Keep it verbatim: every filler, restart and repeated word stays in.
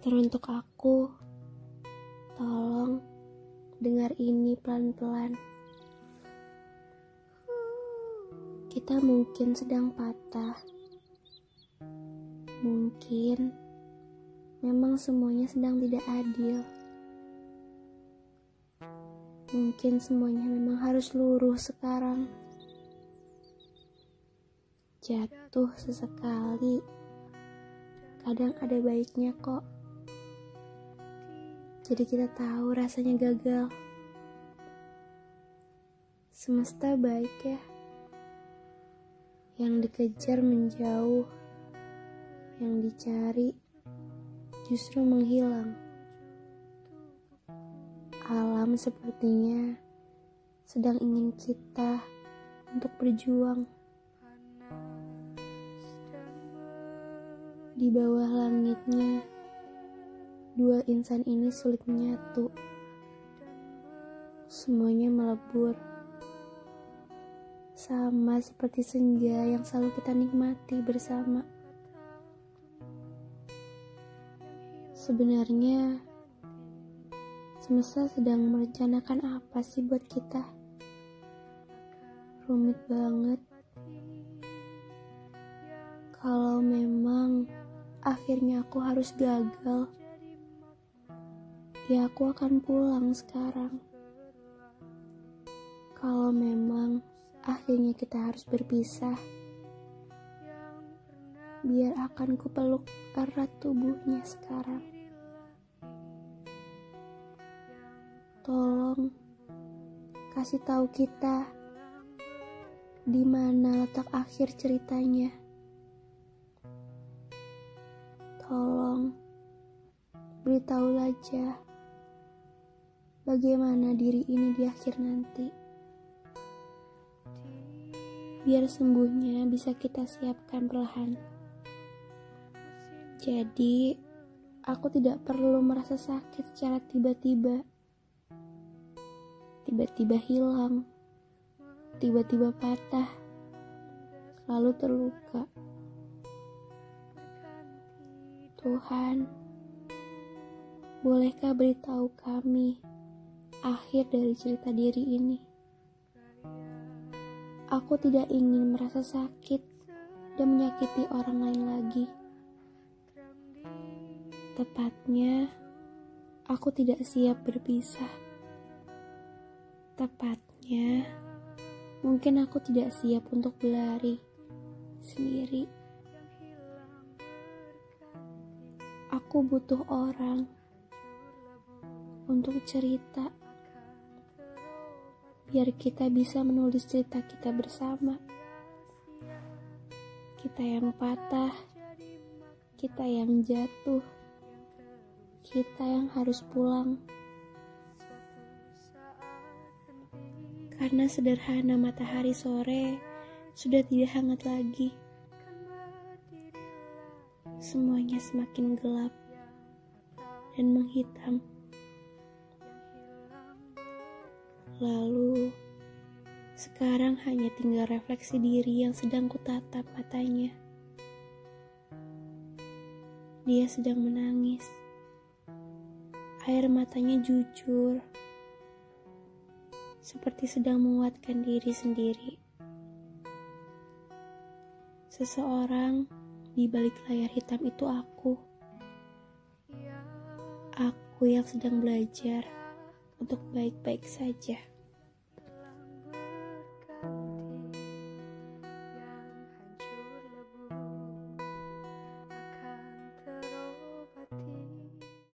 Teruntuk aku, tolong dengar ini pelan-pelan. Kita mungkin sedang patah. Mungkin memang semuanya sedang tidak adil. Mungkin semuanya memang harus luruh sekarang. Jatuh sesekali, kadang ada baiknya kok. Jadi kita tahu rasanya gagal. Semesta baik ya. Yang dikejar menjauh, yang dicari justru menghilang. Alam sepertinya sedang ingin kita untuk berjuang. Di bawah langitnya, dua insan ini sulit menyatu. Semuanya melebur. Sama seperti senja yang selalu kita nikmati bersama. Sebenarnya, semesta sedang merencanakan apa sih buat kita? Rumit banget. Kalau memang akhirnya aku harus gagal, ya aku akan pulang sekarang. Kalau memang akhirnya kita harus berpisah, biar akan kupeluk erat tubuhnya sekarang. Tolong kasih tahu kita di mana letak akhir ceritanya. Tolong beritahulah aja bagaimana diri ini di akhir nanti, biar sembuhnya bisa kita siapkan perlahan. Jadi aku tidak perlu merasa sakit secara tiba-tiba tiba-tiba hilang, tiba-tiba patah, lalu terluka. Tuhan, bolehkah beritahu kami akhir dari cerita diri ini? Aku tidak ingin merasa sakit dan menyakiti orang lain lagi. Tepatnya, aku tidak siap berpisah. Tepatnya, mungkin aku tidak siap untuk berlari sendiri. Aku butuh orang untuk cerita, biar kita bisa menulis cerita kita bersama. Kita yang patah, kita yang jatuh, kita yang harus pulang. Karena sederhana matahari sore sudah tidak hangat lagi. Semuanya semakin gelap dan menghitam. Lalu, sekarang hanya tinggal refleksi diri yang sedang kutatap matanya. Dia sedang menangis. Air matanya jujur, seperti sedang menguatkan diri sendiri. Seseorang di balik layar hitam itu aku. Aku yang sedang belajar untuk baik-baik saja.